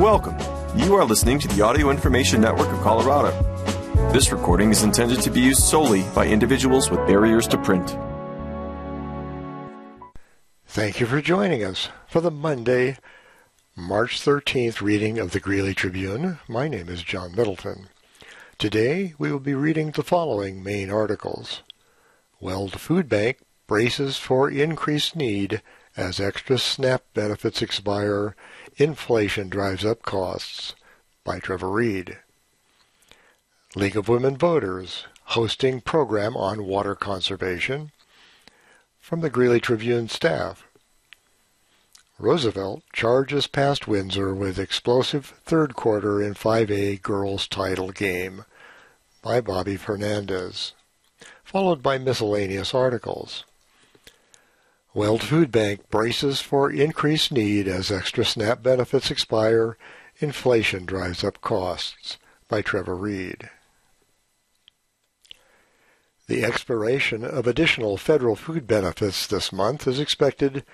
Welcome. You are listening to the Audio Information Network of Colorado. This recording is intended to be used solely by individuals with barriers to print. Thank you for joining us for the Monday, March 13th reading of the Greeley Tribune. My name is John Middleton. Today, we will be reading the following main articles. Weld Food Bank braces for increased need as extra SNAP benefits expire. Inflation drives up costs, by Trevor Reed. League of Women Voters hosting program on water conservation. From the Greeley Tribune staff. Roosevelt charges past Windsor with explosive third quarter in 5A girls title game, by Bobby Fernandez, followed by miscellaneous articles. Weld Food Bank braces for increased need as extra SNAP benefits expire. Inflation drives up costs, by Trevor Reed. The expiration of additional federal food benefits this month is expected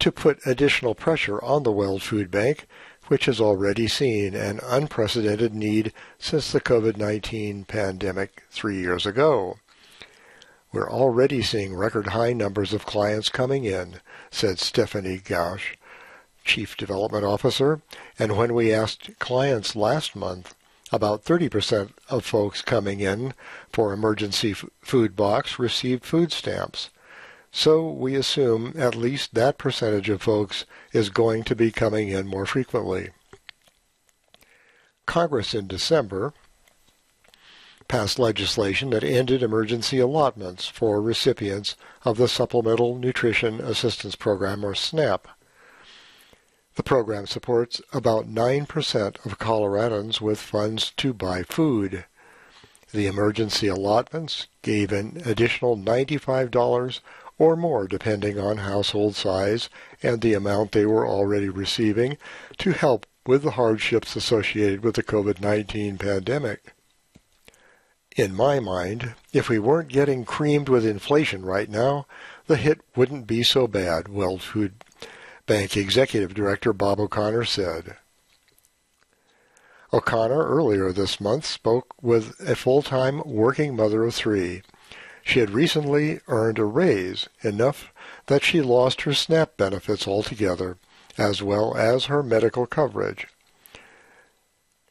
to put additional pressure on the Weld Food Bank, which has already seen an unprecedented need since the COVID-19 pandemic 3 years ago. "We're already seeing record high numbers of clients coming in," said Stephanie Gauch, Chief Development Officer, and when we asked clients last month, about 30% of folks coming in for emergency food box received food stamps. So we assume at least that percentage of folks is going to be coming in more frequently. Congress in December passed legislation that ended emergency allotments for recipients of the Supplemental Nutrition Assistance Program, or SNAP. The program supports about 9% of Coloradans with funds to buy food. The emergency allotments gave an additional $95 or more, depending on household size and the amount they were already receiving, to help with the hardships associated with the COVID-19 pandemic. In my mind, if we weren't getting creamed with inflation right now, the hit wouldn't be so bad, Weld Food Bank Executive Director Bob O'Connor said. O'Connor earlier this month spoke with a full-time working mother of three. She had recently earned a raise, enough that she lost her SNAP benefits altogether, as well as her medical coverage.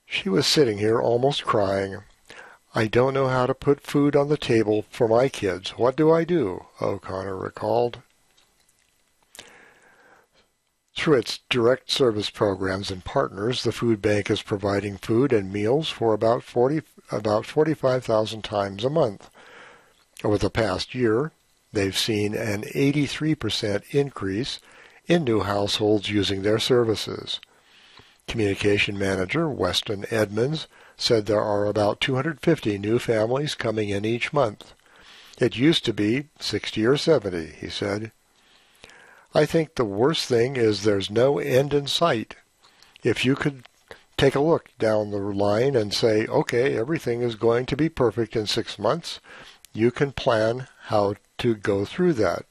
"She was sitting here almost crying. I don't know how to put food on the table for my kids. What do I do?" O'Connor recalled. Through its direct service programs and partners, the food bank is providing food and meals for about 45,000 times a month. Over the past year, they've seen an 83% increase in new households using their services. Communication Manager Weston Edmonds said there are about 250 new families coming in each month. "It used to be 60 or 70, he said. "I think the worst thing is there's no end in sight. If you could take a look down the line and say, okay, everything is going to be perfect in 6 months, you can plan how to go through that.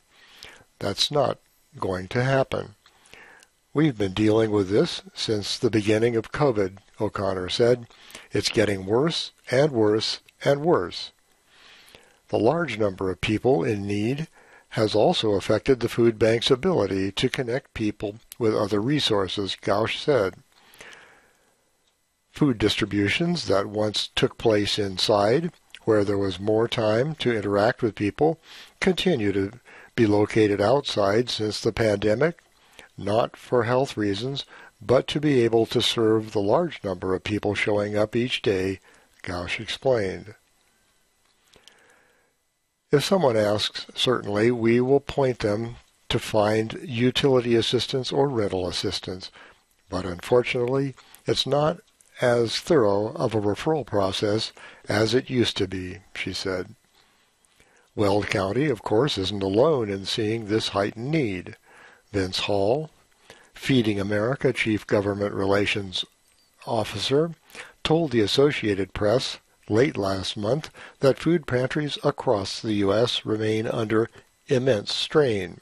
That's not going to happen. We've been dealing with this since the beginning of COVID," O'Connor said. "It's getting worse and worse and worse." The large number of people in need has also affected the food bank's ability to connect people with other resources, Gauch said. Food distributions that once took place inside, where there was more time to interact with people, continue to be located outside since the pandemic, not for health reasons, but to be able to serve the large number of people showing up each day, Gauch explained. If someone asks, certainly we will point them to find utility assistance or rental assistance, but unfortunately it's not as thorough of a referral process as it used to be, she said. Weld County, of course, isn't alone in seeing this heightened need. Vince Hall, Feeding America Chief Government Relations Officer, told the Associated Press late last month that food pantries across the U.S. remain under immense strain.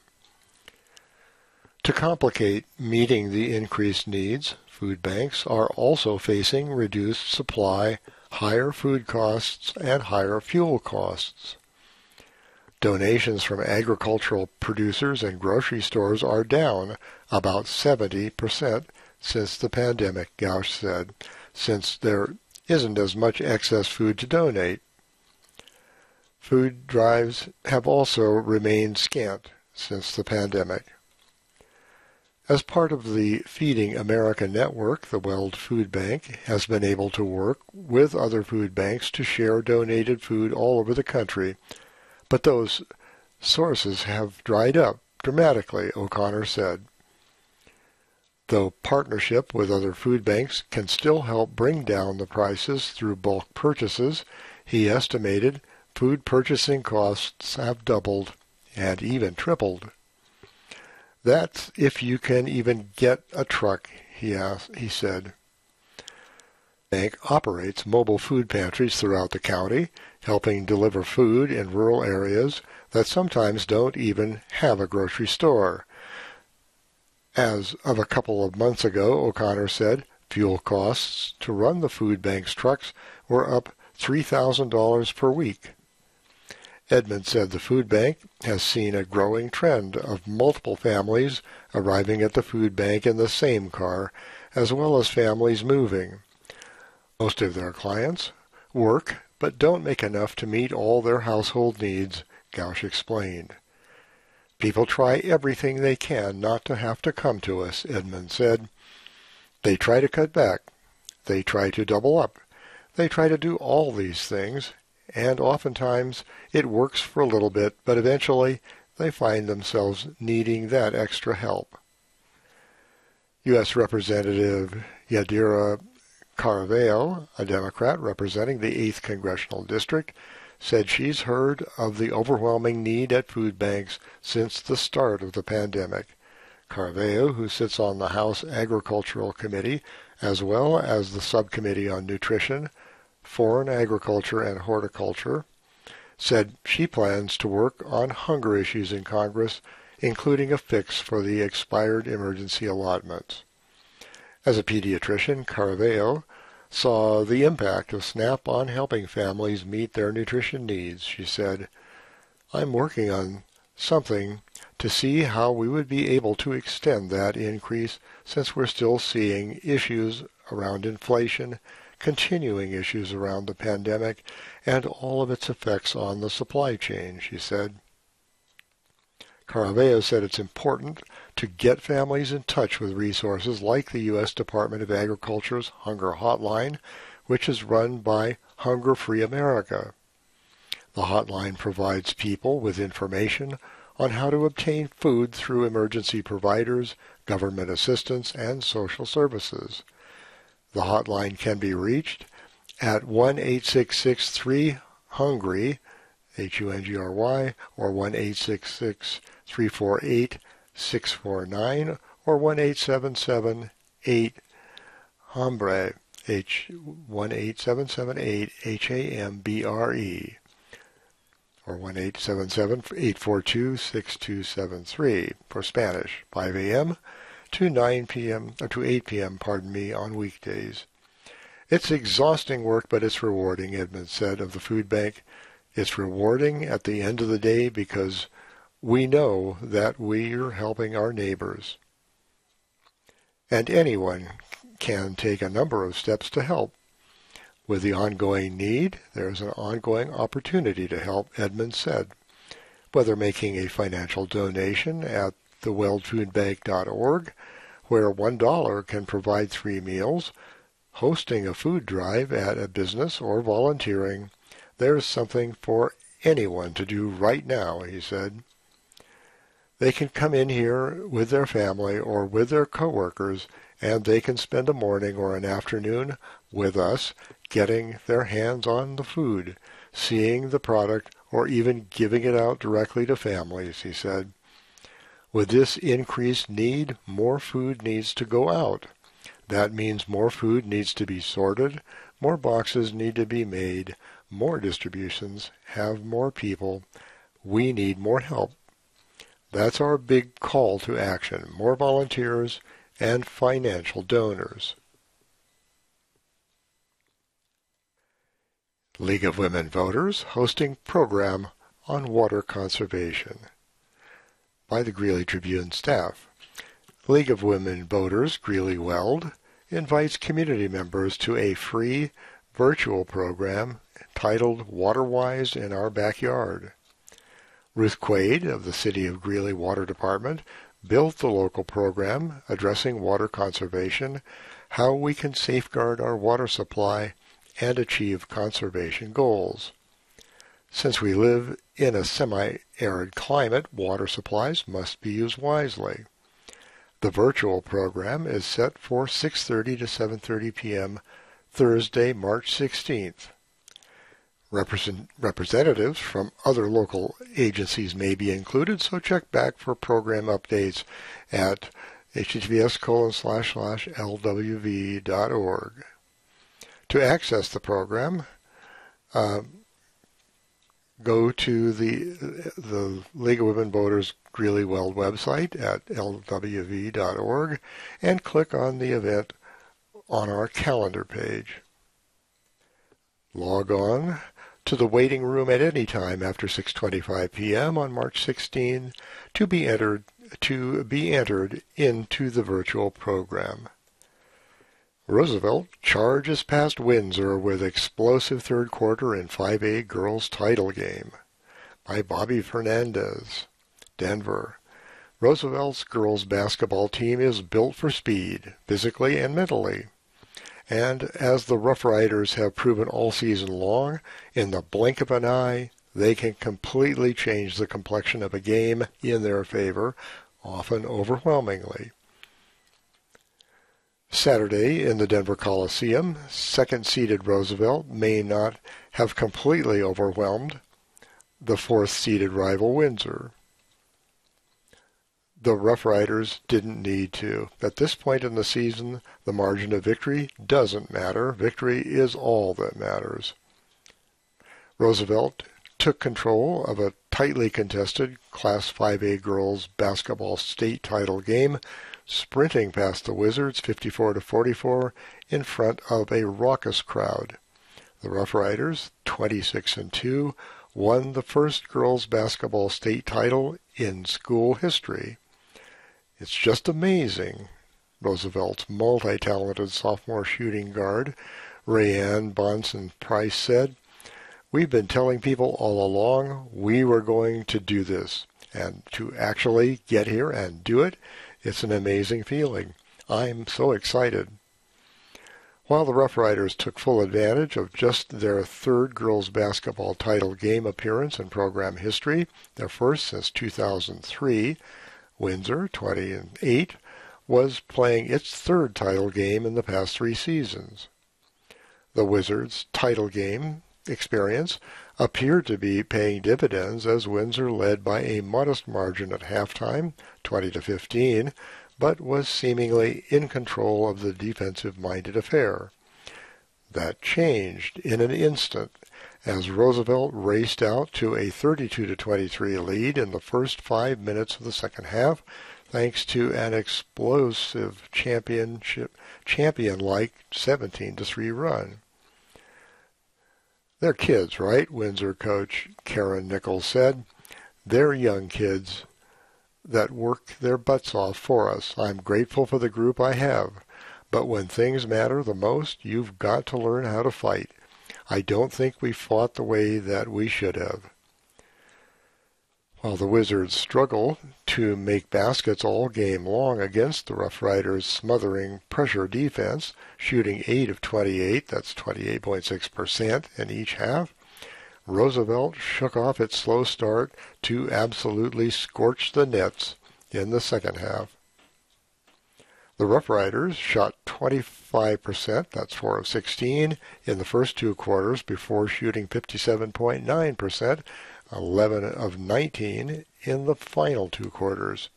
To complicate meeting the increased needs, food banks are also facing reduced supply, higher food costs, and higher fuel costs. Donations from agricultural producers and grocery stores are down about 70% since the pandemic, Gauch said, since there isn't as much excess food to donate. Food drives have also remained scant since the pandemic. As part of the Feeding America network, the Weld Food Bank has been able to work with other food banks to share donated food all over the country, but those sources have dried up dramatically, O'Connor said. Though partnership with other food banks can still help bring down the prices through bulk purchases, he estimated food purchasing costs have doubled and even tripled. That's if you can even get a truck, he said. The bank operates mobile food pantries throughout the county, helping deliver food in rural areas that sometimes don't even have a grocery store. As of a couple of months ago, O'Connor said, fuel costs to run the food bank's trucks were up $3,000 per week. Edmonds said the food bank has seen a growing trend of multiple families arriving at the food bank in the same car, as well as families moving. Most of their clients work but don't make enough to meet all their household needs, Gauch explained. People try everything they can not to have to come to us, Edmonds said. They try to cut back. They try to double up. They try to do all these things, and oftentimes it works for a little bit, but eventually they find themselves needing that extra help. U.S. Representative Yadira Caraveo, a Democrat representing the 8th Congressional District, said she's heard of the overwhelming need at food banks since the start of the pandemic. Caraveo, who sits on the House Agricultural Committee, as well as the Subcommittee on Nutrition, Foreign Agriculture and Horticulture, said she plans to work on hunger issues in Congress, including a fix for the expired emergency allotments. As a pediatrician, Caraveo saw the impact of SNAP on helping families meet their nutrition needs. She said, I'm working on something to see how we would be able to extend that increase since we're still seeing issues around inflation, continuing issues around the pandemic, and all of its effects on the supply chain, she said. Caraveo said it's important to get families in touch with resources like the U.S. Department of Agriculture's Hunger Hotline, which is run by Hunger Free America. The hotline provides people with information on how to obtain food through emergency providers, government assistance, and social services. The hotline can be reached at 1-866-3-HUNGRY, H-U-N-G-R-Y, or 1-866-348-649, or 1-877-8-HAMBRE, H-1-877-8-H-A-M-B-R-E, or 1-877-842-6273, for Spanish, 5 a.m., to 9 p.m. or to 8 p.m., on weekdays. It's exhausting work, but it's rewarding, Edmonds said of the food bank. It's rewarding at the end of the day because we know that we're helping our neighbors. And anyone can take a number of steps to help. With the ongoing need, there's an ongoing opportunity to help, Edmonds said. Whether making a financial donation at theweldfoodbank.org, where $1 can provide 3 meals, hosting a food drive at a business, or volunteering, there's something for anyone to do right now, he said. They can come in here with their family or with their coworkers, and they can spend a morning or an afternoon with us getting their hands on the food, seeing the product, or even giving it out directly to families, he said. With this increased need, more food needs to go out. That means more food needs to be sorted, more boxes need to be made, more distributions, have more people. We need more help. That's our big call to action, more volunteers and financial donors. League of Women Voters hosting program on water conservation by the Greeley Tribune staff. League of Women Voters Greeley Weld invites community members to a free virtual program titled Waterwise in Our Backyard. Ruth Quaid of the City of Greeley Water Department built the local program addressing water conservation, how we can safeguard our water supply and achieve conservation goals. Since we live in a semi-arid climate, water supplies must be used wisely. The virtual program is set for 6:30 to 7:30 p.m. Thursday, March 16th. Representatives from other local agencies may be included, so check back for program updates at https://lwv.org. To access the program, go to the League of Women Voters Greeley Weld website at lwv.org and click on the event on our calendar page. Log on to the waiting room at any time after 6:25 p.m. on March 16 to be entered into the virtual program. Roosevelt charges past Windsor with explosive third quarter in 5A girls title game by Bobby Fernandez, Denver. Roosevelt's girls basketball team is built for speed, physically and mentally. And as the Rough Riders have proven all season long, in the blink of an eye, they can completely change the complexion of a game in their favor, often overwhelmingly. Saturday in the Denver Coliseum, second-seeded Roosevelt may not have completely overwhelmed the fourth-seeded rival Windsor. The Rough Riders didn't need to. At this point in the season, the margin of victory doesn't matter. Victory is all that matters. Roosevelt took control of a tightly contested Class 5A girls basketball state title game, sprinting past the Wizards 54-44 in front of a raucous crowd. The Rough Riders, 26-2, won the first girls basketball state title in school history. It's just amazing, Roosevelt's multi-talented sophomore shooting guard, Rayanne Bonson Price, said. We've been telling people all along we were going to do this, and to actually get here and do it, it's an amazing feeling. I'm so excited. While the Rough Riders took full advantage of just their third girls basketball title game appearance in program history, their first since 2003, Windsor, 20-8, was playing its third title game in the past three seasons. The Wizards' title game experience appeared to be paying dividends as Windsor led by a modest margin at halftime, 20-15, but was seemingly in control of the defensive-minded affair. That changed in an instant as Roosevelt raced out to a 32-23 lead in the first 5 minutes of the second half, thanks to an explosive champion-like 17-3 run. They're kids, right? Windsor coach Karen Nichols said. They're young kids that work their butts off for us. I'm grateful for the group I have. But when things matter the most, you've got to learn how to fight. I don't think we fought the way that we should have. While the Wizards struggle to make baskets all game long against the Rough Riders' smothering pressure defense, shooting 8 of 28, that's 28.6% in each half, Roosevelt shook off its slow start to absolutely scorch the nets in the second half. The Rough Riders shot 25%, that's 4 of 16, in the first two quarters before shooting 57.9%, 11 of 19 in the final two quarters.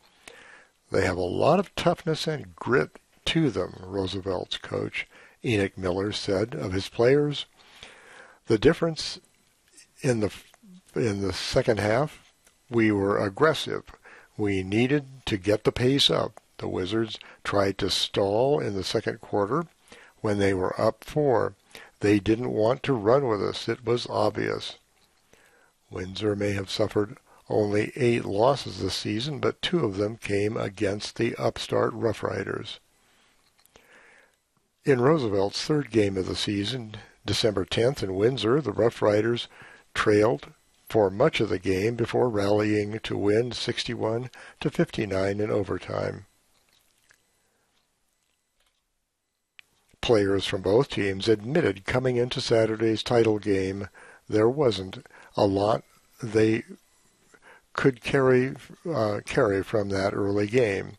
They have a lot of toughness and grit to them, Roosevelt's coach Enoch Miller said of his players. The difference in the second half, we were aggressive. We needed to get the pace up. The Wizards tried to stall in the second quarter when they were up 4. They didn't want to run with us. It was obvious. Windsor may have suffered only 8 losses this season, but 2 of them came against the upstart Rough Riders. In Roosevelt's third game of the season, December 10th in Windsor, the Rough Riders trailed for much of the game before rallying to win 61-59 in overtime. Players from both teams admitted coming into Saturday's title game there wasn't a lot they could carry from that early game.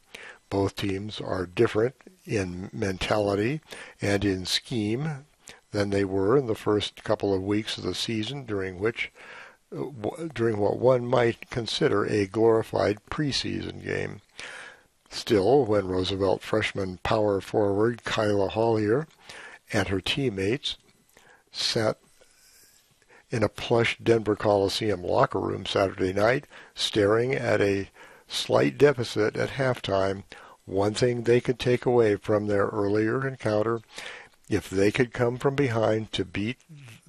Both teams are different in mentality and in scheme than they were in the first couple of weeks of the season, during what one might consider a glorified preseason game. Still, when Roosevelt freshman power forward Kyla Hollier and her teammates sat in a plush Denver Coliseum locker room Saturday night, staring at a slight deficit at halftime, one thing they could take away from their earlier encounter: if they could come from behind to beat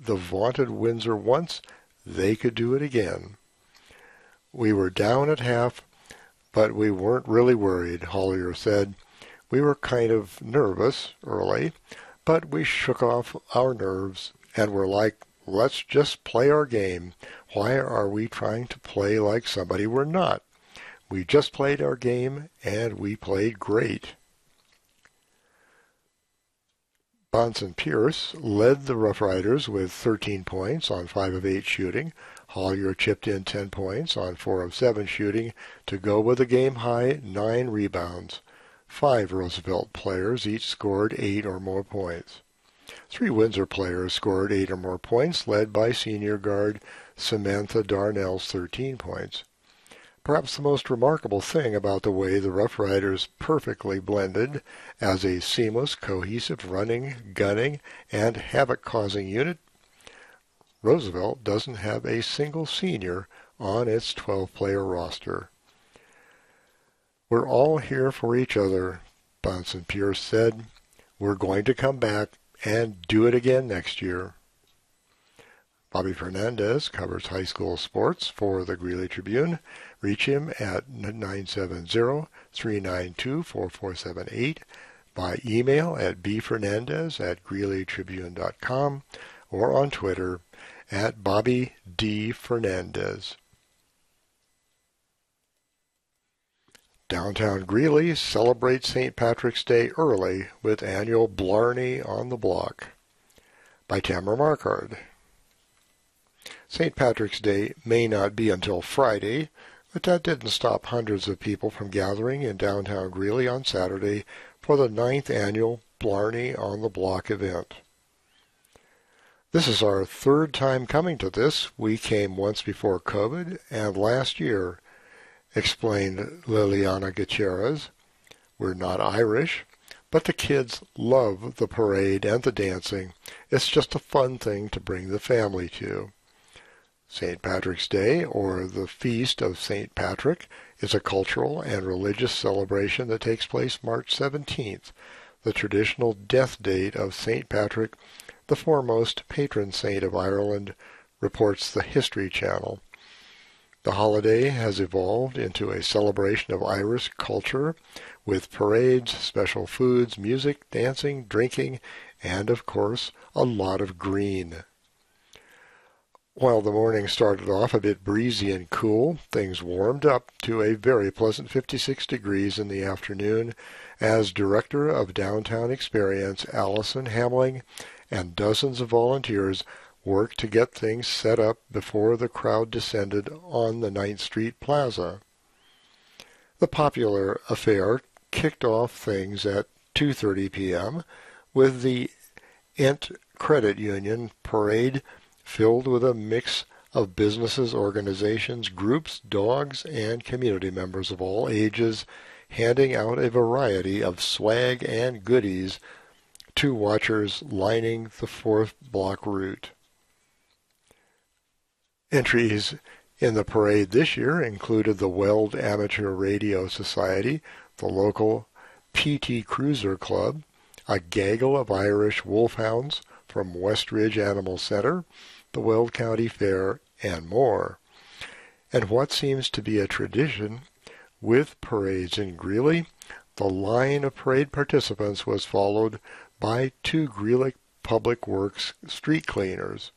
the vaunted Windsor once, they could do it again. We were down at half, but we weren't really worried, Hollier said. We were kind of nervous early, but we shook off our nerves and were like, let's just play our game. Why are we trying to play like somebody we're not? We just played our game, and we played great. Bonson Pierce led the Rough Riders with 13 points on 5 of 8 shooting. Hollier chipped in 10 points on 4 of 7 shooting to go with a game-high 9 rebounds. 5 Roosevelt players each scored 8 or more points. 3 Windsor players scored 8 or more points, led by senior guard Samantha Darnell's 13 points. Perhaps the most remarkable thing about the way the Rough Riders perfectly blended as a seamless, cohesive running, gunning, and havoc-causing unit, Roosevelt doesn't have a single senior on its 12-player roster. We're all here for each other, Bonson Pierce said. We're going to come back and do it again next year. Bobby Fernandez covers high school sports for the Greeley Tribune. Reach him at 970-392-4478, by email at bfernandez@greeleytribune.com, or on Twitter at Bobby D. Fernandez. Downtown Greeley celebrates St. Patrick's Day early with annual Blarney on the Block, by Tamara Markard. St. Patrick's Day may not be until Friday, but that didn't stop hundreds of people from gathering in downtown Greeley on Saturday for the 9th annual Blarney on the Block event. This is our third time coming to this. We came once before COVID and last year, explained Liliana Gutierrez. We're not Irish, but the kids love the parade and the dancing. It's just a fun thing to bring the family to. St. Patrick's Day, or the Feast of St. Patrick, is a cultural and religious celebration that takes place March 17th, the traditional death date of St. Patrick, the foremost patron saint of Ireland, reports the History Channel. The holiday has evolved into a celebration of Irish culture with parades, special foods, music, dancing, drinking, and, of course, a lot of green. While the morning started off a bit breezy and cool, things warmed up to a very pleasant 56 degrees in the afternoon as Director of Downtown Experience Allison Hamling and dozens of volunteers worked to get things set up before the crowd descended on the 9th Street Plaza. The popular affair kicked off things at 2:30 p.m. with the Ent Credit Union Parade, filled with a mix of businesses, organizations, groups, dogs, and community members of all ages, handing out a variety of swag and goodies to watchers lining the 4th block route. Entries In the parade this year included the Weld Amateur Radio Society, the local PT Cruiser Club, a gaggle of Irish wolfhounds from West Ridge Animal Center, the Weld County Fair, and more. And what seems to be a tradition with parades in Greeley, the line of parade participants was followed by two Greeley Public Works street cleaners.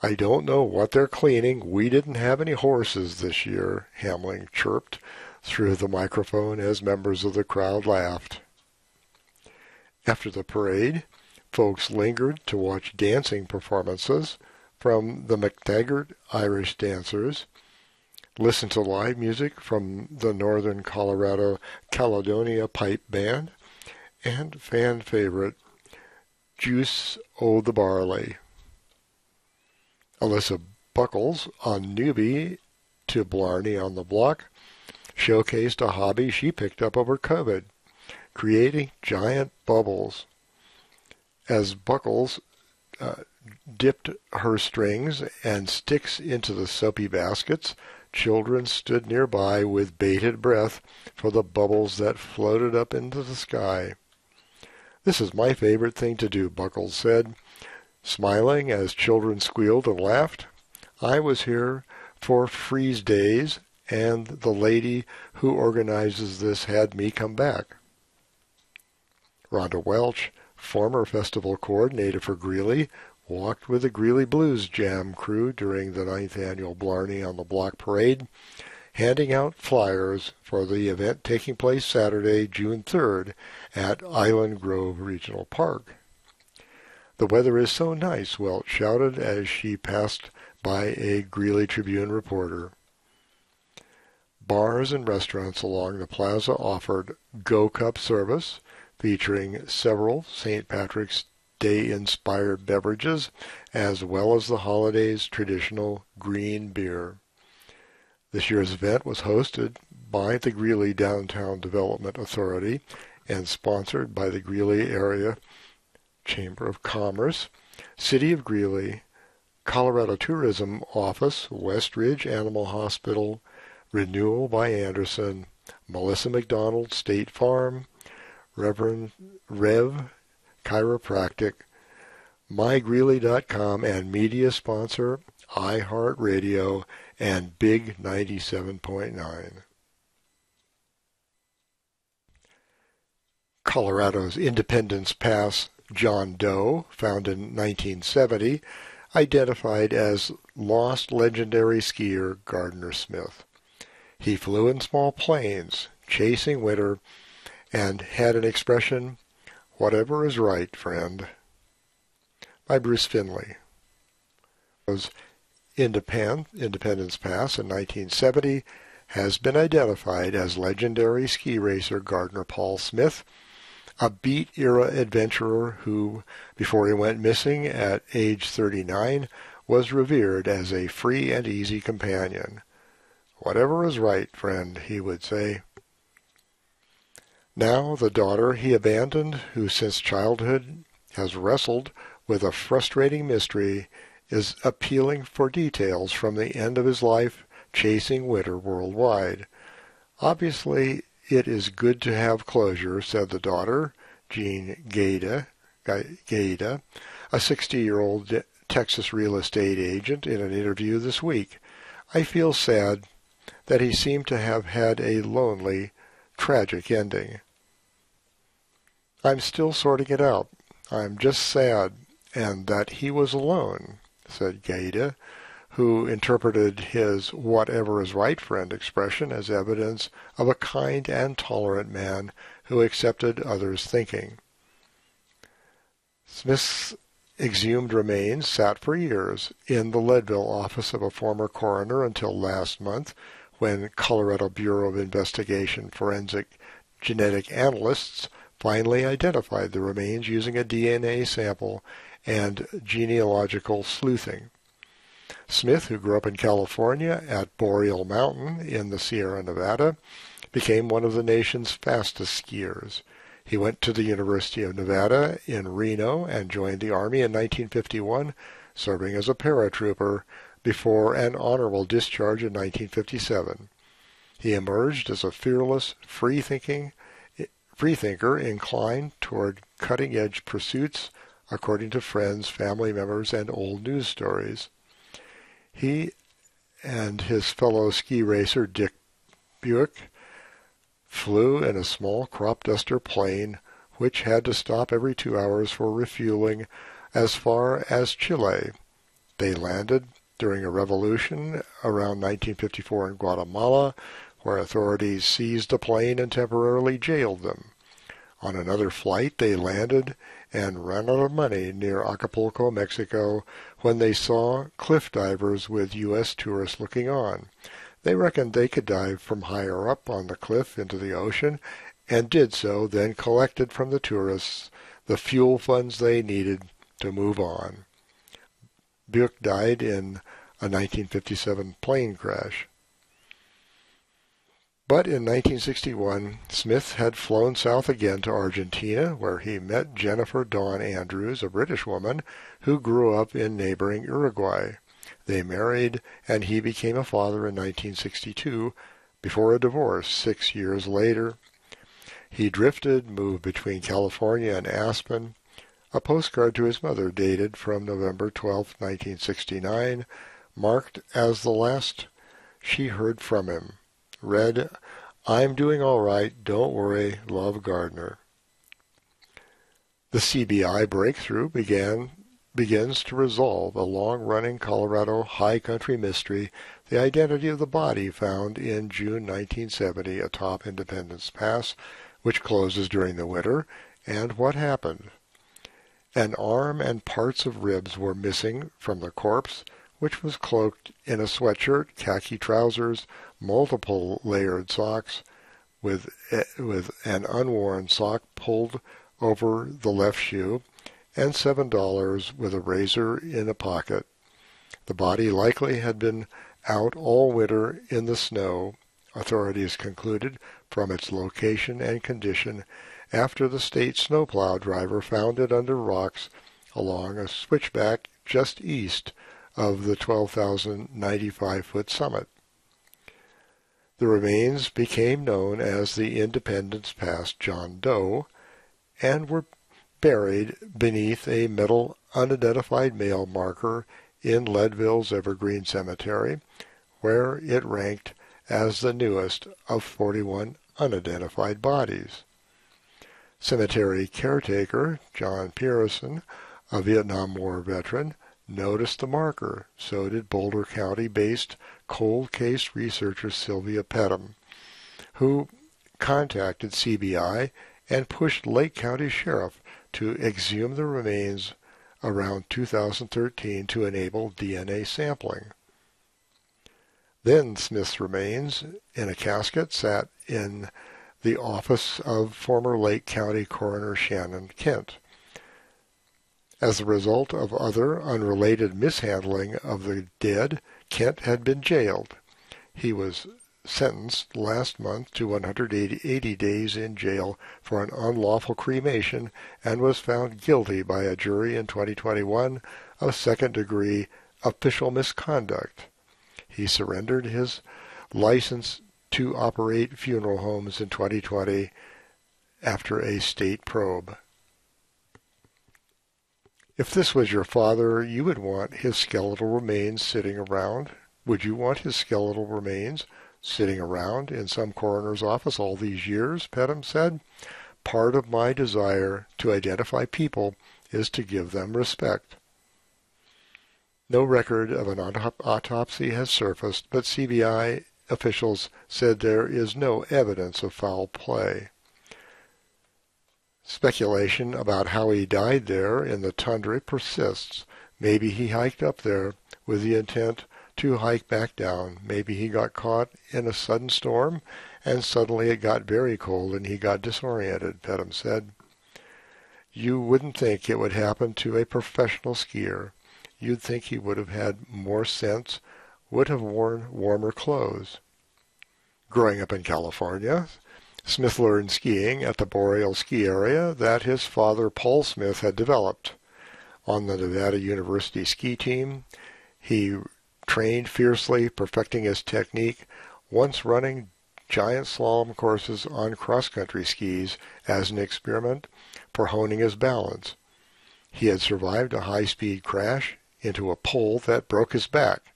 I don't know what they're cleaning. We didn't have any horses this year, Hamling chirped through the microphone as members of the crowd laughed. After the parade, folks lingered to watch dancing performances from the McTaggart Irish dancers, listen to live music from the Northern Colorado Caledonia Pipe Band, and fan favorite Juice O' the Barley. Alyssa Buckles, a newbie to Blarney on the Block, showcased a hobby she picked up over COVID, creating giant bubbles. As Buckles dipped her strings and sticks into the soapy baskets, children stood nearby with bated breath for the bubbles that floated up into the sky. "This is my favorite thing to do," Buckles said, smiling as children squealed and laughed. "I was here for Freeze Days, and the lady who organizes this had me come back." Rhonda Welch, former festival coordinator for Greeley, walked with the Greeley Blues Jam crew during the 9th Annual Blarney on the Block Parade, handing out flyers for the event taking place Saturday, June 3rd at Island Grove Regional Park. "The weather is so nice," Welch shouted as she passed by a Greeley Tribune reporter. Bars and restaurants along the plaza offered go-cup service, featuring several St. Patrick's Day-inspired beverages, as well as the holiday's traditional green beer. This year's event was hosted by the Greeley Downtown Development Authority and sponsored by the Greeley Area Chamber of Commerce, City of Greeley, Colorado Tourism Office, West Ridge Animal Hospital, Renewal by Anderson, Melissa McDonald State Farm, Reverend Rev Chiropractic, MyGreeley.com, and media sponsor iHeartRadio and Big 97.9. Colorado's Independence Pass John Doe, found in 1970, identified as lost legendary skier Gardner Smith. He flew in small planes, chasing winter, and had an expression, "Whatever is right, friend," by Bruce Finley. Independence Pass in 1970 has been identified as legendary ski racer Gardner Paul Smith, a beat-era adventurer who, before he went missing at age 39, was revered as a free and easy companion. "Whatever is right, friend," he would say. Now the daughter he abandoned, who since childhood has wrestled with a frustrating mystery, is appealing for details from the end of his life chasing winter worldwide. "Obviously, it is good to have closure," said the daughter, Jean Gaida, a 60-year-old Texas real estate agent, in an interview this week. "I feel sad that he seemed to have had a lonely, tragic ending. I'm still sorting it out. I'm just sad, and that he was alone," said Gaida, who interpreted his "whatever is right, friend" expression as evidence of a kind and tolerant man who accepted others' thinking. Smith's exhumed remains sat for years in the Leadville office of a former coroner until last month, when Colorado Bureau of Investigation forensic genetic analysts finally identified the remains using a DNA sample and genealogical sleuthing. Smith, who grew up in California at Boreal Mountain in the Sierra Nevada, became one of the nation's fastest skiers. He went to the University of Nevada in Reno and joined the Army in 1951, serving as a paratrooper, before an honorable discharge in 1957. He emerged as a fearless, freethinker inclined toward cutting-edge pursuits, according to friends, family members, and old news stories. He and his fellow ski racer Dick Buick flew in a small crop duster plane, which had to stop every 2 hours for refueling as far as Chile. They landed during a revolution around 1954 in Guatemala, where authorities seized the plane and temporarily jailed them. On another flight, they landed and ran out of money near Acapulco, Mexico, when they saw cliff divers with U.S. tourists looking on. They reckoned they could dive from higher up on the cliff into the ocean, and did so, then collected from the tourists the fuel funds they needed to move on. Buick died in a 1957 plane crash. But in 1961, Smith had flown south again to Argentina, where he met Jennifer Dawn Andrews, a British woman who grew up in neighboring Uruguay. They married, and he became a father in 1962, before a divorce 6 years later. He drifted, moved between California and Aspen. A postcard to his mother dated from November 12, 1969, marked as the last she heard from him. Read, "I'm doing all right. Don't worry. Love, Gardner." The CBI breakthrough begins to resolve a long-running Colorado high country mystery, the identity of the body found in June 1970 atop Independence Pass, which closes during the winter, and what happened. An arm and parts of ribs were missing from the corpse, which was cloaked in a sweatshirt, khaki trousers, multiple layered socks, with an unworn sock pulled over the left shoe, and $7 with a razor in a pocket. The body likely had been out all winter in the snow, authorities concluded, from its location and condition after the state snowplow driver found it under rocks along a switchback just east of the 12,095-foot summit. The remains became known as the Independence Pass John Doe and were buried beneath a metal unidentified male marker in Leadville's Evergreen Cemetery, where it ranked as the newest of 41 unidentified bodies. Cemetery caretaker John Pearson, a Vietnam War veteran, noticed the marker. So did Boulder County-based cold case researcher Sylvia Pettem, who contacted CBI and pushed Lake County Sheriff to exhume the remains around 2013 to enable DNA sampling. Then Smith's remains, in a casket, sat in the office of former Lake County Coroner Shannon Kent. As a result of other unrelated mishandling of the dead, Kent had been jailed. He was sentenced last month to 180 days in jail for an unlawful cremation and was found guilty by a jury in 2021 of second-degree official misconduct. He surrendered his license to operate funeral homes in 2020 after a state probe. If this was your father, you would want his skeletal remains sitting around. Would you want his skeletal remains sitting around in some coroner's office all these years? Pettem said, "Part of my desire to identify people is to give them respect." No record of an autopsy has surfaced, but CBI officials said there is no evidence of foul play. Speculation about how he died there in the tundra persists. Maybe he hiked up there with the intent to hike back down. Maybe he got caught in a sudden storm, and suddenly it got very cold and he got disoriented, Pettem said. You wouldn't think it would happen to a professional skier. You'd think he would have had more sense, would have worn warmer clothes. Growing up in California, Smith learned skiing at the Boreal ski area that his father, Paul Smith, had developed. On the Nevada University ski team, he trained fiercely, perfecting his technique, once running giant slalom courses on cross-country skis as an experiment for honing his balance. He had survived a high-speed crash into a pole that broke his back.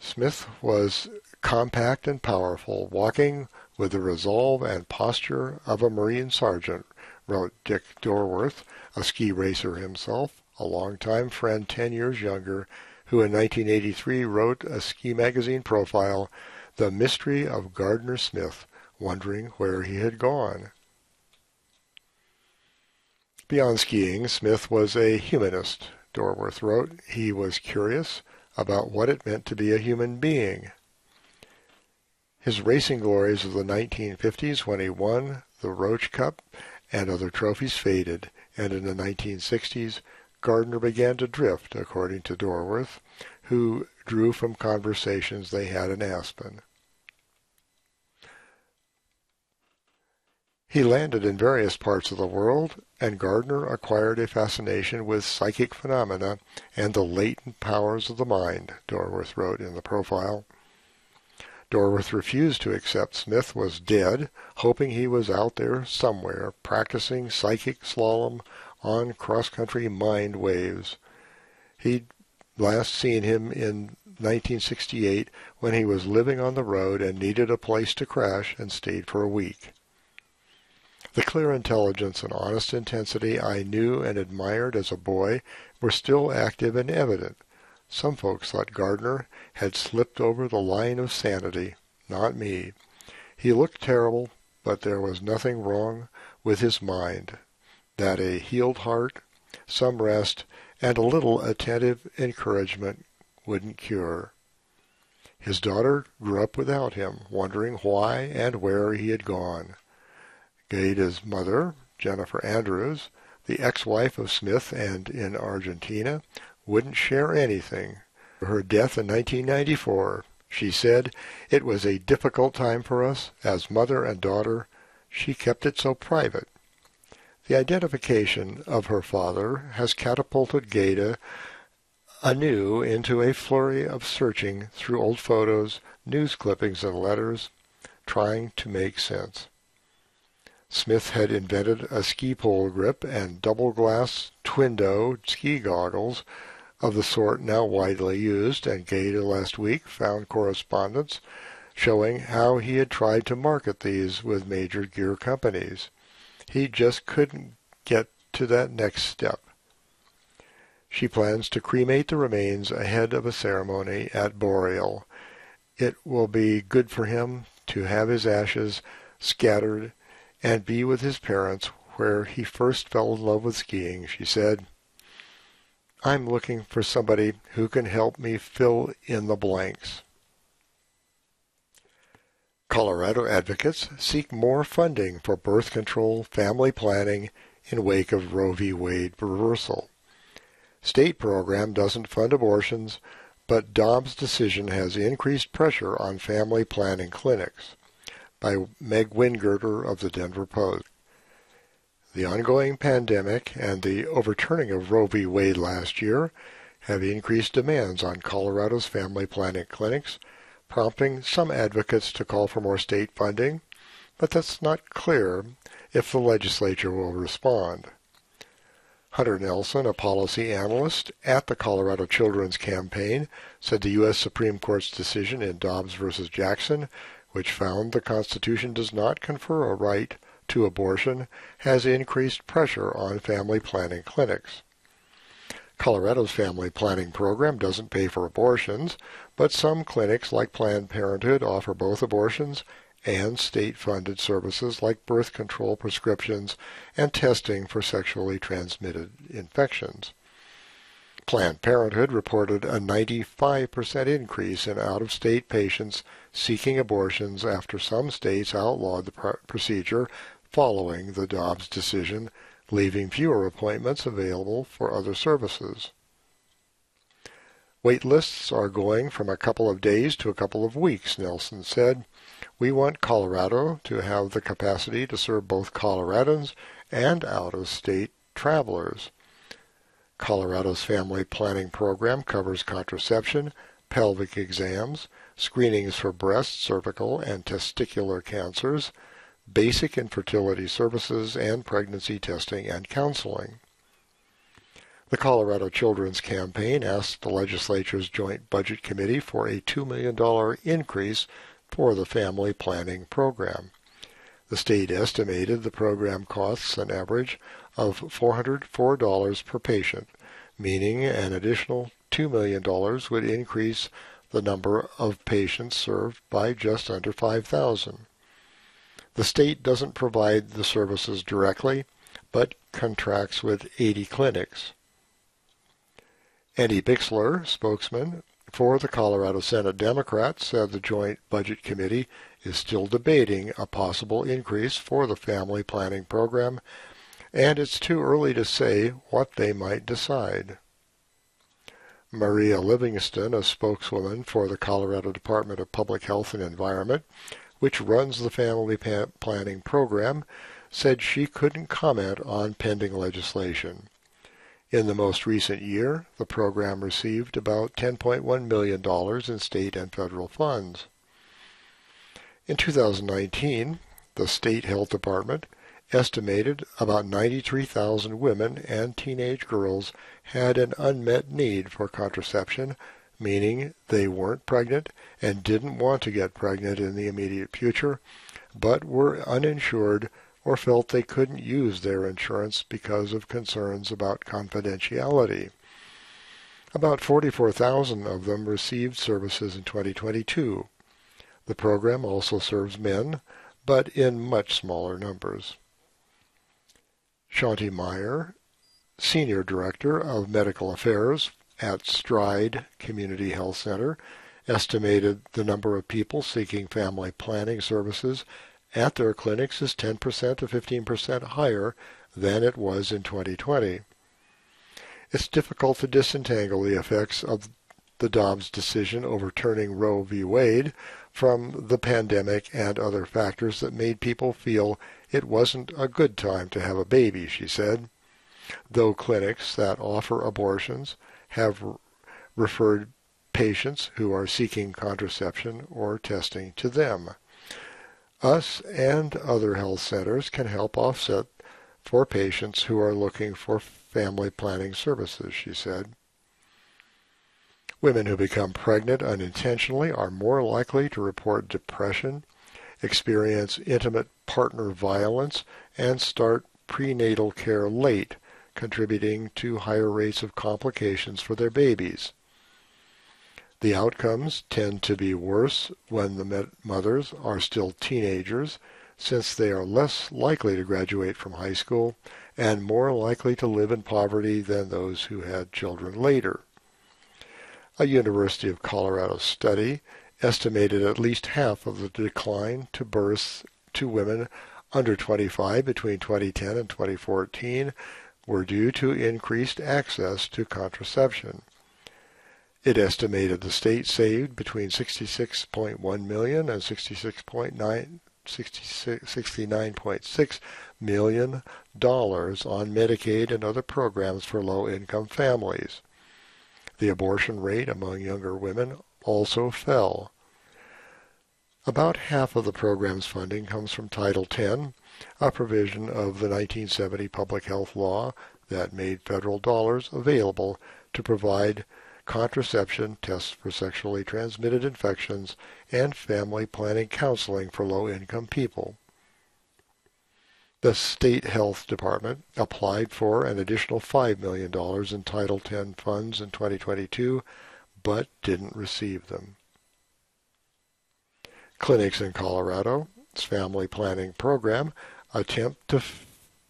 Smith was compact and powerful, walking with the resolve and posture of a Marine sergeant, wrote Dick Dorworth, a ski racer himself, a longtime friend 10 years younger, who in 1983 wrote a ski magazine profile, The Mystery of Gardner Smith, wondering where he had gone. Beyond skiing, Smith was a humanist, Dorworth wrote. He was curious about what it meant to be a human being. His racing glories of the 1950s, when he won the Roach Cup and other trophies, faded, and in the 1960s, Gardner began to drift, according to Dorworth, who drew from conversations they had in Aspen. He landed in various parts of the world, and Gardner acquired a fascination with psychic phenomena and the latent powers of the mind, Dorworth wrote in the profile. Dorworth refused to accept Smith was dead, hoping he was out there somewhere practicing psychic slalom on cross-country mind waves. He'd last seen him in 1968 when he was living on the road and needed a place to crash and stayed for a week. The clear intelligence and honest intensity I knew and admired as a boy were still active and evident. Some folks thought Gardner had slipped over the line of sanity. Not me. He looked terrible, but there was nothing wrong with his mind. That a healed heart, some rest, and a little attentive encouragement wouldn't cure. His daughter grew up without him, wondering why and where he had gone. Gaida's mother, Jennifer Andrews, the ex-wife of Smith and in Argentina, wouldn't share anything. Her death in 1994, she said, "It was a difficult time for us as mother and daughter. She kept it so private." The identification of her father has catapulted Gaida anew into a flurry of searching through old photos, news clippings, and letters, trying to make sense. Smith had invented a ski pole grip and double-glass Twindo ski goggles of the sort now widely used, and Gaida last week found correspondence showing how he had tried to market these with major gear companies. He just couldn't get to that next step. She plans to cremate the remains ahead of a ceremony at Boreal. It will be good for him to have his ashes scattered and be with his parents where he first fell in love with skiing, she said. I'm looking for somebody who can help me fill in the blanks. Colorado advocates seek more funding for birth control family planning in wake of Roe v. Wade reversal. State program doesn't fund abortions, but Dobbs' decision has increased pressure on family planning clinics. By Meg Wingirder of the Denver Post. The ongoing pandemic and the overturning of Roe v. Wade last year have increased demands on Colorado's family planning clinics, prompting some advocates to call for more state funding, but that's not clear if the legislature will respond. Hunter Nelson, a policy analyst at the Colorado Children's Campaign, said the U.S. Supreme Court's decision in Dobbs v. Jackson, which found the Constitution does not confer a right to abortion, has increased pressure on family planning clinics. Colorado's family planning program doesn't pay for abortions, but some clinics like Planned Parenthood offer both abortions and state-funded services like birth control prescriptions and testing for sexually transmitted infections. Planned Parenthood reported a 95% increase in out-of-state patients seeking abortions after some states outlawed the procedure following the Dobbs decision, leaving fewer appointments available for other services. Wait lists are going from a couple of days to a couple of weeks, Nelson said. We want Colorado to have the capacity to serve both Coloradans and out-of-state travelers. Colorado's family planning program covers contraception, pelvic exams, screenings for breast, cervical, and testicular cancers, basic infertility services, and pregnancy testing and counseling. The Colorado Children's Campaign asked the legislature's Joint Budget Committee for a $2 million increase for the family planning program. The state estimated the program costs an average of $404 per patient, meaning an additional $2 million would increase the number of patients served by just under 5,000. The state doesn't provide the services directly, but contracts with 80 clinics. Andy Bixler, spokesman for the Colorado Senate Democrats, said the Joint Budget Committee is still debating a possible increase for the family planning program, and it's too early to say what they might decide. Maria Livingston, a spokeswoman for the Colorado Department of Public Health and Environment, which runs the family planning program, said she couldn't comment on pending legislation. In the most recent year, the program received about $10.1 million in state and federal funds. In 2019, the state health department estimated about 93,000 women and teenage girls had an unmet need for contraception, meaning they weren't pregnant and didn't want to get pregnant in the immediate future, but were uninsured or felt they couldn't use their insurance because of concerns about confidentiality. About 44,000 of them received services in 2022. The program also serves men, but in much smaller numbers. Shanti Meyer, Senior Director of Medical Affairs at Stride Community Health Center, estimated the number of people seeking family planning services at their clinics is 10% to 15% higher than it was in 2020. It's difficult to disentangle the effects of the Dobbs decision overturning Roe v. Wade from the pandemic and other factors that made people feel it wasn't a good time to have a baby, she said. Though clinics that offer abortions have referred patients who are seeking contraception or testing to them. Us and other health centers can help offset for patients who are looking for family planning services, she said. Women who become pregnant unintentionally are more likely to report depression, experience intimate partner violence, and start prenatal care late, contributing to higher rates of complications for their babies. The outcomes tend to be worse when the mothers are still teenagers, since they are less likely to graduate from high school and more likely to live in poverty than those who had children later. A University of Colorado study estimated at least half of the decline to births to women under 25 between 2010 and 2014 were due to increased access to contraception. It estimated the state saved between $66.1 million and $69.6 million on Medicaid and other programs for low-income families. The abortion rate among younger women also fell. About half of the program's funding comes from Title X, a provision of the 1970 public health law that made federal dollars available to provide contraception, tests for sexually transmitted infections, and family planning counseling for low-income people. The State Health Department applied for an additional $5 million in Title X funds in 2022, but didn't receive them. Clinics in Colorado's family planning program attempt to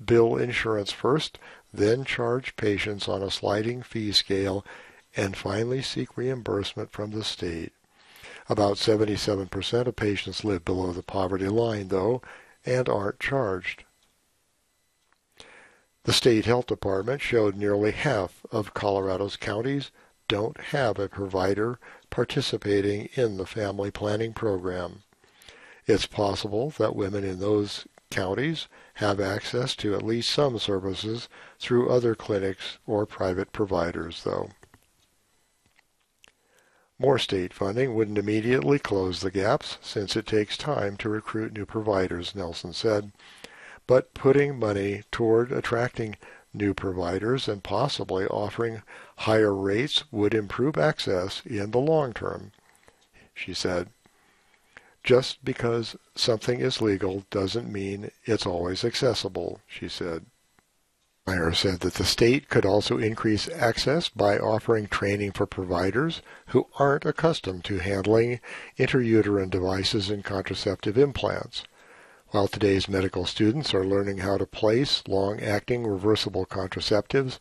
bill insurance first, then charge patients on a sliding fee scale, and finally seek reimbursement from the state. About 77% of patients live below the poverty line, though, and aren't charged. The state health department showed nearly half of Colorado's counties don't have a provider participating in the family planning program. It's possible that women in those counties have access to at least some services through other clinics or private providers, though. More state funding wouldn't immediately close the gaps, since it takes time to recruit new providers, Nelson said. But putting money toward attracting new providers and possibly offering higher rates would improve access in the long term, she said. Just because something is legal doesn't mean it's always accessible, she said. Meyer said that the state could also increase access by offering training for providers who aren't accustomed to handling intrauterine devices and contraceptive implants. While today's medical students are learning how to place long-acting reversible contraceptives,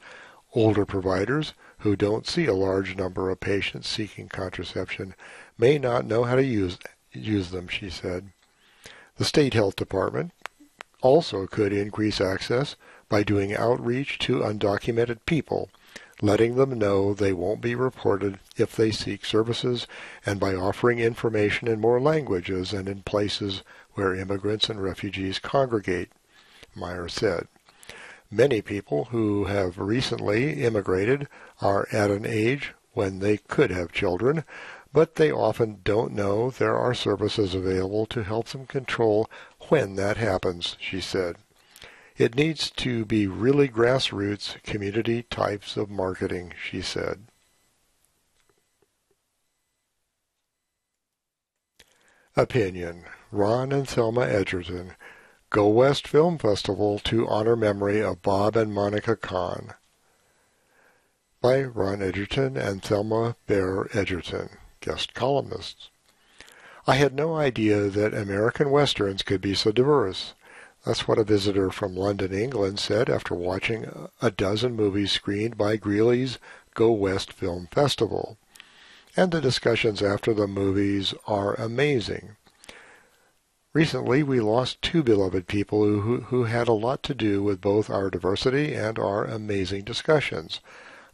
older providers who don't see a large number of patients seeking contraception may not know how to use them, she said. The state health department also could increase access by doing outreach to undocumented people, letting them know they won't be reported if they seek services, and by offering information in more languages and in places where immigrants and refugees congregate, Meyer said. Many people who have recently immigrated are at an age when they could have children, but they often don't know there are services available to help them control when that happens, she said. It needs to be really grassroots community types of marketing, she said. Opinion. Ron and Thelma Edgerton. Go West Film Festival to honor memory of Bob and Monica Kahn. By Ron Edgerton and Thelma Bear Edgerton, guest columnists. I had no idea that American Westerns could be so diverse. That's what a visitor from London, England said after watching a dozen movies screened by Greeley's Go West Film Festival. And the discussions after the movies are amazing. Recently, we lost two beloved people who had a lot to do with both our diversity and our amazing discussions.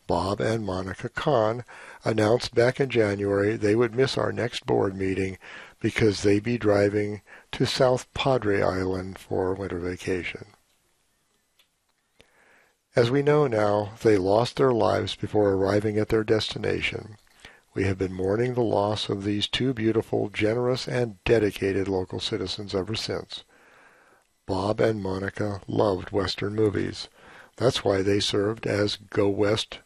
Bob and Monica Kahn announced back in January they would miss our next board meeting because they'd be driving to South Padre Island for winter vacation. As we know now, they lost their lives before arriving at their destination. We have been mourning the loss of these two beautiful, generous, and dedicated local citizens ever since. Bob and Monica loved Western movies. That's why they served as Go West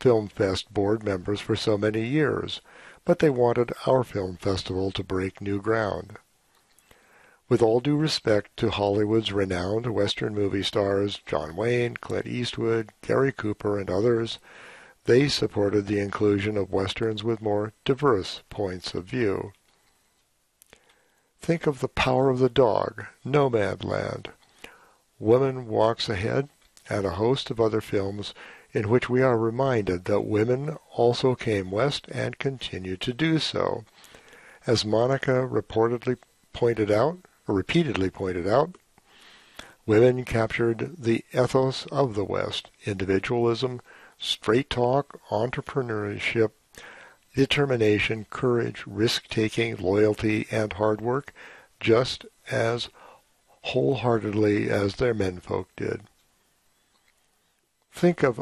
Film Fest board members for so many years, but they wanted our film festival to break new ground. With all due respect to Hollywood's renowned Western movie stars, John Wayne, Clint Eastwood, Gary Cooper, and others, they supported the inclusion of Westerns with more diverse points of view. Think of The Power of the Dog, Nomadland, Woman Walks Ahead, and a host of other films in which we are reminded that women also came west and continue to do so. As Monica repeatedly pointed out, women captured the ethos of the West: individualism, straight talk, entrepreneurship, determination, courage, risk-taking, loyalty, and hard work, just as wholeheartedly as their menfolk did. Think of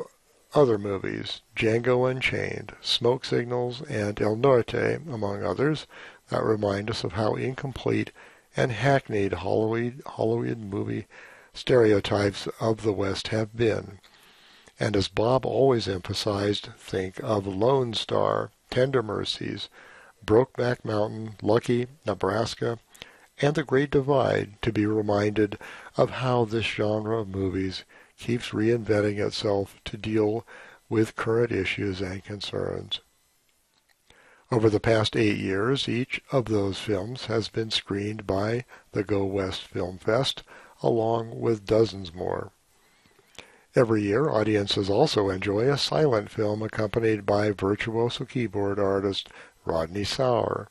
other movies, Django Unchained, Smoke Signals, and El Norte, among others, that remind us of how incomplete and hackneyed Hollywood movie stereotypes of the West have been. And as Bob always emphasized, think of Lone Star, Tender Mercies, Brokeback Mountain, Lucky, Nebraska, and The Great Divide to be reminded of how this genre of movies keeps reinventing itself to deal with current issues and concerns. Over the past 8 years, each of those films has been screened by the Go West Film Fest, along with dozens more. Every year, audiences also enjoy a silent film accompanied by virtuoso keyboard artist Rodney Sauer.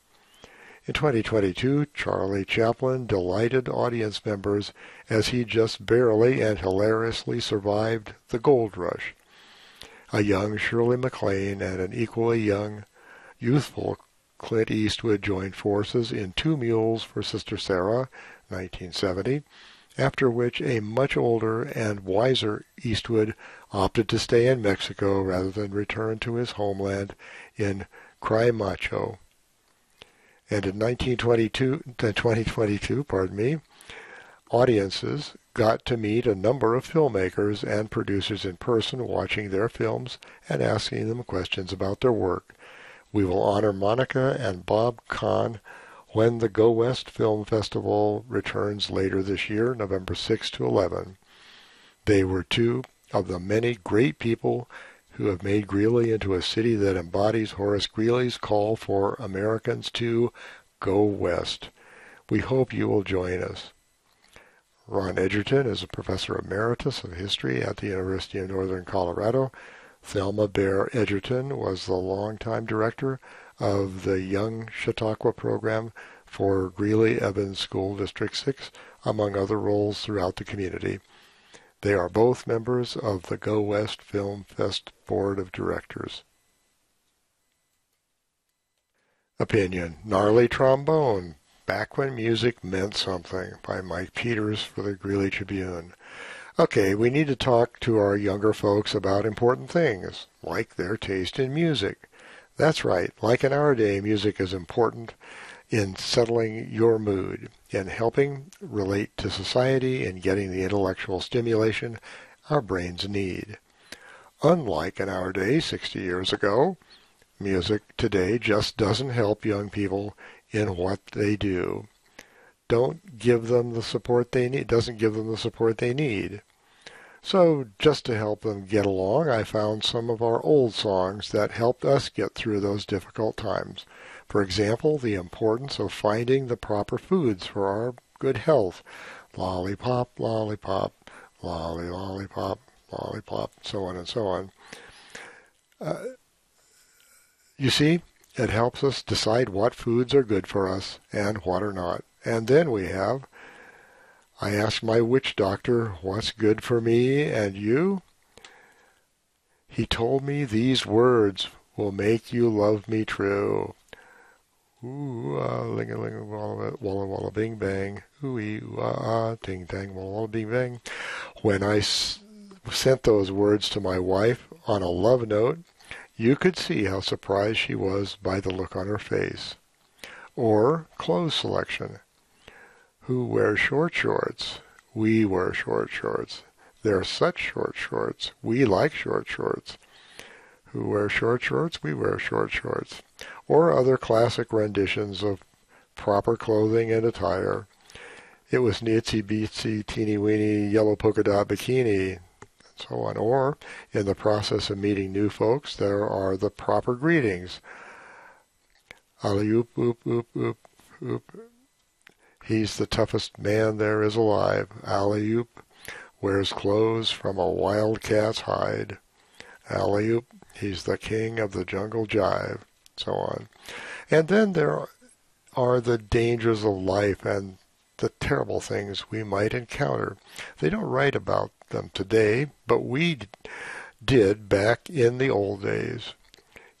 In 2022, Charlie Chaplin delighted audience members as he just barely and hilariously survived the gold rush. A young Shirley MacLaine and an equally youthful Clint Eastwood joined forces in Two Mules for Sister Sarah, 1970, after which a much older and wiser Eastwood opted to stay in Mexico rather than return to his homeland in Carimacho. And in 2022, audiences got to meet a number of filmmakers and producers in person, watching their films and asking them questions about their work. We will honor Monica and Bob Kahn when the Go West Film Festival returns later this year, November 6 to 11. They were two of the many great people who have made Greeley into a city that embodies Horace Greeley's call for Americans to go west. We hope you will join us. Ron Edgerton is a professor emeritus of history at the University of Northern Colorado. Thelma Bear Edgerton was the longtime director of the Young Chautauqua program for Greeley-Evans School District 6, among other roles throughout the community. They are both members of the Go West Film Fest Board of Directors. Opinion: Gnarly Trombone, Back When Music Meant Something, by Mike Peters for the Greeley Tribune. Okay, we need to talk to our younger folks about important things, like their taste in music. That's right, like in our day, music is important in settling your mood, in helping relate to society, and getting the intellectual stimulation our brains need. Unlike in our day, 60 years ago, music today just doesn't help young people in what they do. Don't give them the support they need. Doesn't give them the support they need. So just to help them get along, I found some of our old songs that helped us get through those difficult times. For example, the importance of finding the proper foods for our good health. Lollipop, lollipop, lolly, lollipop, lollipop, so on and so on. You see, it helps us decide what foods are good for us and what are not. And then we have, I asked my witch doctor, what's good for me and you? He told me these words will make you love me true. Ooh, ah, ling-a-ling, walla, walla, walla, bing, bang. Ooh-ee, ooh, ah, ah, ting, tang, walla, walla, bing, bang. When I sent those words to my wife on a love note, you could see how surprised she was by the look on her face. Or clothes selection. Who wears short shorts? We wear short shorts. They're such short shorts. We like short shorts. Who wear short shorts? We wear short shorts. Or other classic renditions of proper clothing and attire. It was Nitsy Beatsy Teeny Weeny Yellow Polka Dot Bikini, and so on. Or, in the process of meeting new folks, there are the proper greetings. Ali oop oop oop oop oop. He's the toughest man there is alive. Alley-oop. Wears clothes from a wildcat's hide. Alley-oop. He's the king of the jungle jive. So on. And then there are the dangers of life and the terrible things we might encounter. They don't write about them today, but we did back in the old days.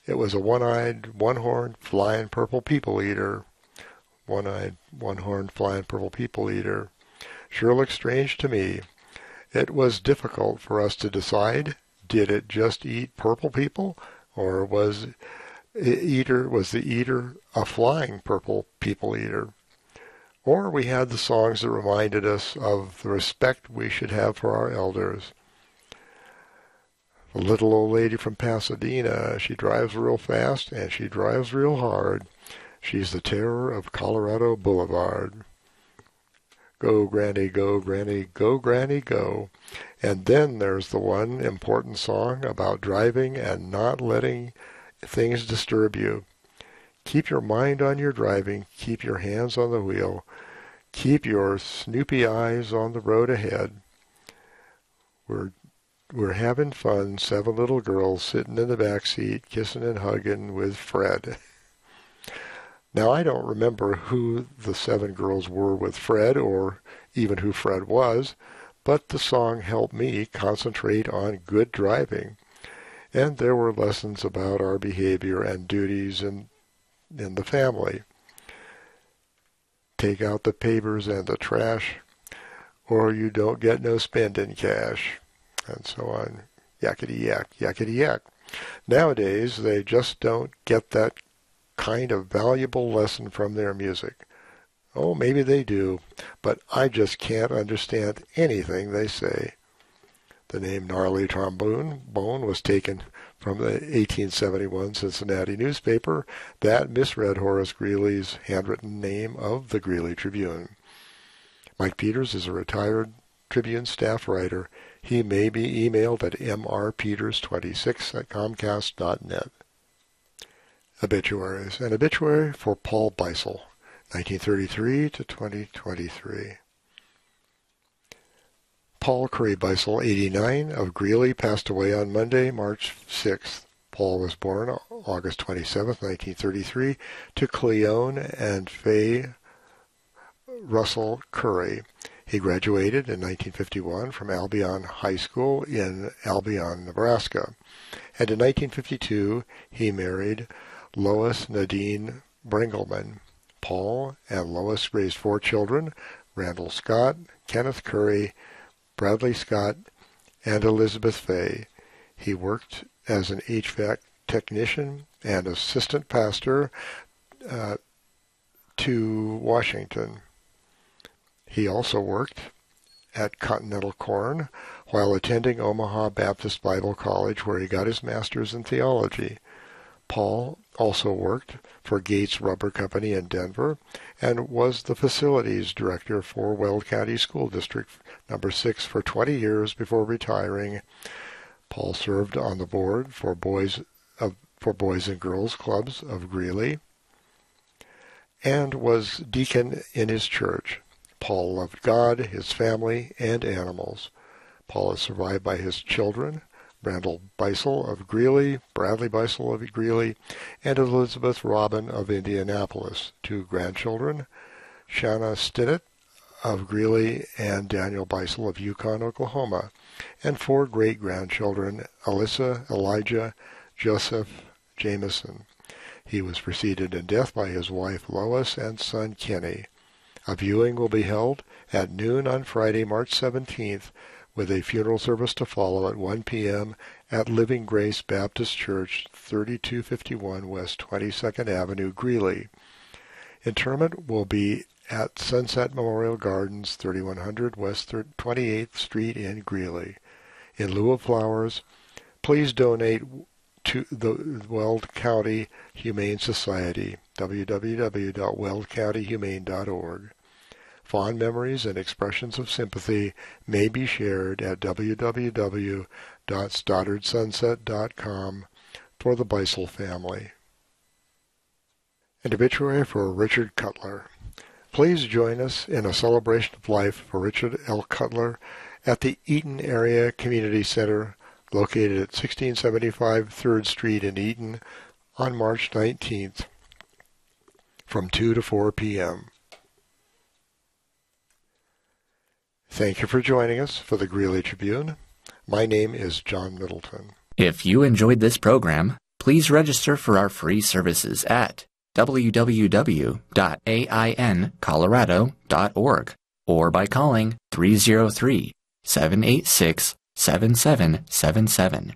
It was a one-eyed, one-horned, flying purple people-eater. One-eyed, one-horned, flying purple people-eater. Sure looked strange to me. It was difficult for us to decide, did it just eat purple people, or was the eater a flying purple people-eater? Or we had the songs that reminded us of the respect we should have for our elders. The little old lady from Pasadena, she drives real fast and she drives real hard. She's the terror of Colorado Boulevard. Go, Granny, go, Granny, go, Granny, go. And then there's the one important song about driving and not letting things disturb you. Keep your mind on your driving. Keep your hands on the wheel. Keep your snoopy eyes on the road ahead. We're having fun, seven little girls sitting in the back seat, kissing and hugging with Fred. Now, I don't remember who the seven girls were with Fred, or even who Fred was, but the song helped me concentrate on good driving. And there were lessons about our behavior and duties in the family. Take out the papers and the trash. or you don't get no spending cash, and so on. Yakety yak, yakety yak. Nowadays, they just don't get that kind of valuable lesson from their music. Oh, maybe they do, but I just can't understand anything they say. The name Gnarly Trombone Bone was taken from the 1871 Cincinnati newspaper that misread Horace Greeley's handwritten name of the Greeley Tribune. Mike Peters is a retired Tribune staff writer. He may be emailed at mrpeters26@comcast.net. Obituaries. An obituary for Paul Beisel, 1933 to 2023. Paul Curry Beisel, 89, of Greeley, passed away on Monday, March 6th. Paul was born August 27, 1933, to Cleone and Faye Russell Curry. He graduated in 1951 from Albion High School in Albion, Nebraska. And in 1952, he married Lois Nadine Bringelman. Paul and Lois raised four children, Randall Scott, Kenneth Curry, Bradley Scott, and Elizabeth Fay. He worked as an HVAC technician and assistant pastor to Washington. He also worked at Continental Corn while attending Omaha Baptist Bible College, where he got his master's in theology. Paul also worked for Gates Rubber Company in Denver and was the facilities director for Weld County School District Number 6 for 20 years before retiring. Paul served on the board for Boys and Girls Clubs of Greeley and was deacon in his church. Paul loved God, his family, and animals. Paul is survived by his children, Randall Beisel of Greeley, Bradley Beisel of Greeley, and Elizabeth Robin of Indianapolis, two grandchildren, Shanna Stinnett of Greeley and Daniel Beisel of Yukon, Oklahoma, and four great-grandchildren, Alyssa, Elijah, Joseph, Jameson. He was preceded in death by his wife, Lois, and son, Kenny. A viewing will be held at noon on Friday, March 17th, with a funeral service to follow at 1 p.m. at Living Grace Baptist Church, 3251 West 22nd Avenue, Greeley. Interment will be at Sunset Memorial Gardens, 3100 West 28th Street in Greeley. In lieu of flowers, please donate to the Weld County Humane Society, www.weldcountyhumane.org. Fond memories and expressions of sympathy may be shared at www.stoddardsunset.com for the Beisel family. An obituary for Richard Cutler. Please join us in a celebration of life for Richard L. Cutler at the Eaton Area Community Center, located at 1675 3rd Street in Eaton, on March 19th from 2 to 4 p.m. Thank you for joining us for the Greeley Tribune. My name is John Middleton. If you enjoyed this program, please register for our free services at www.aincolorado.org or by calling 303-786-7777.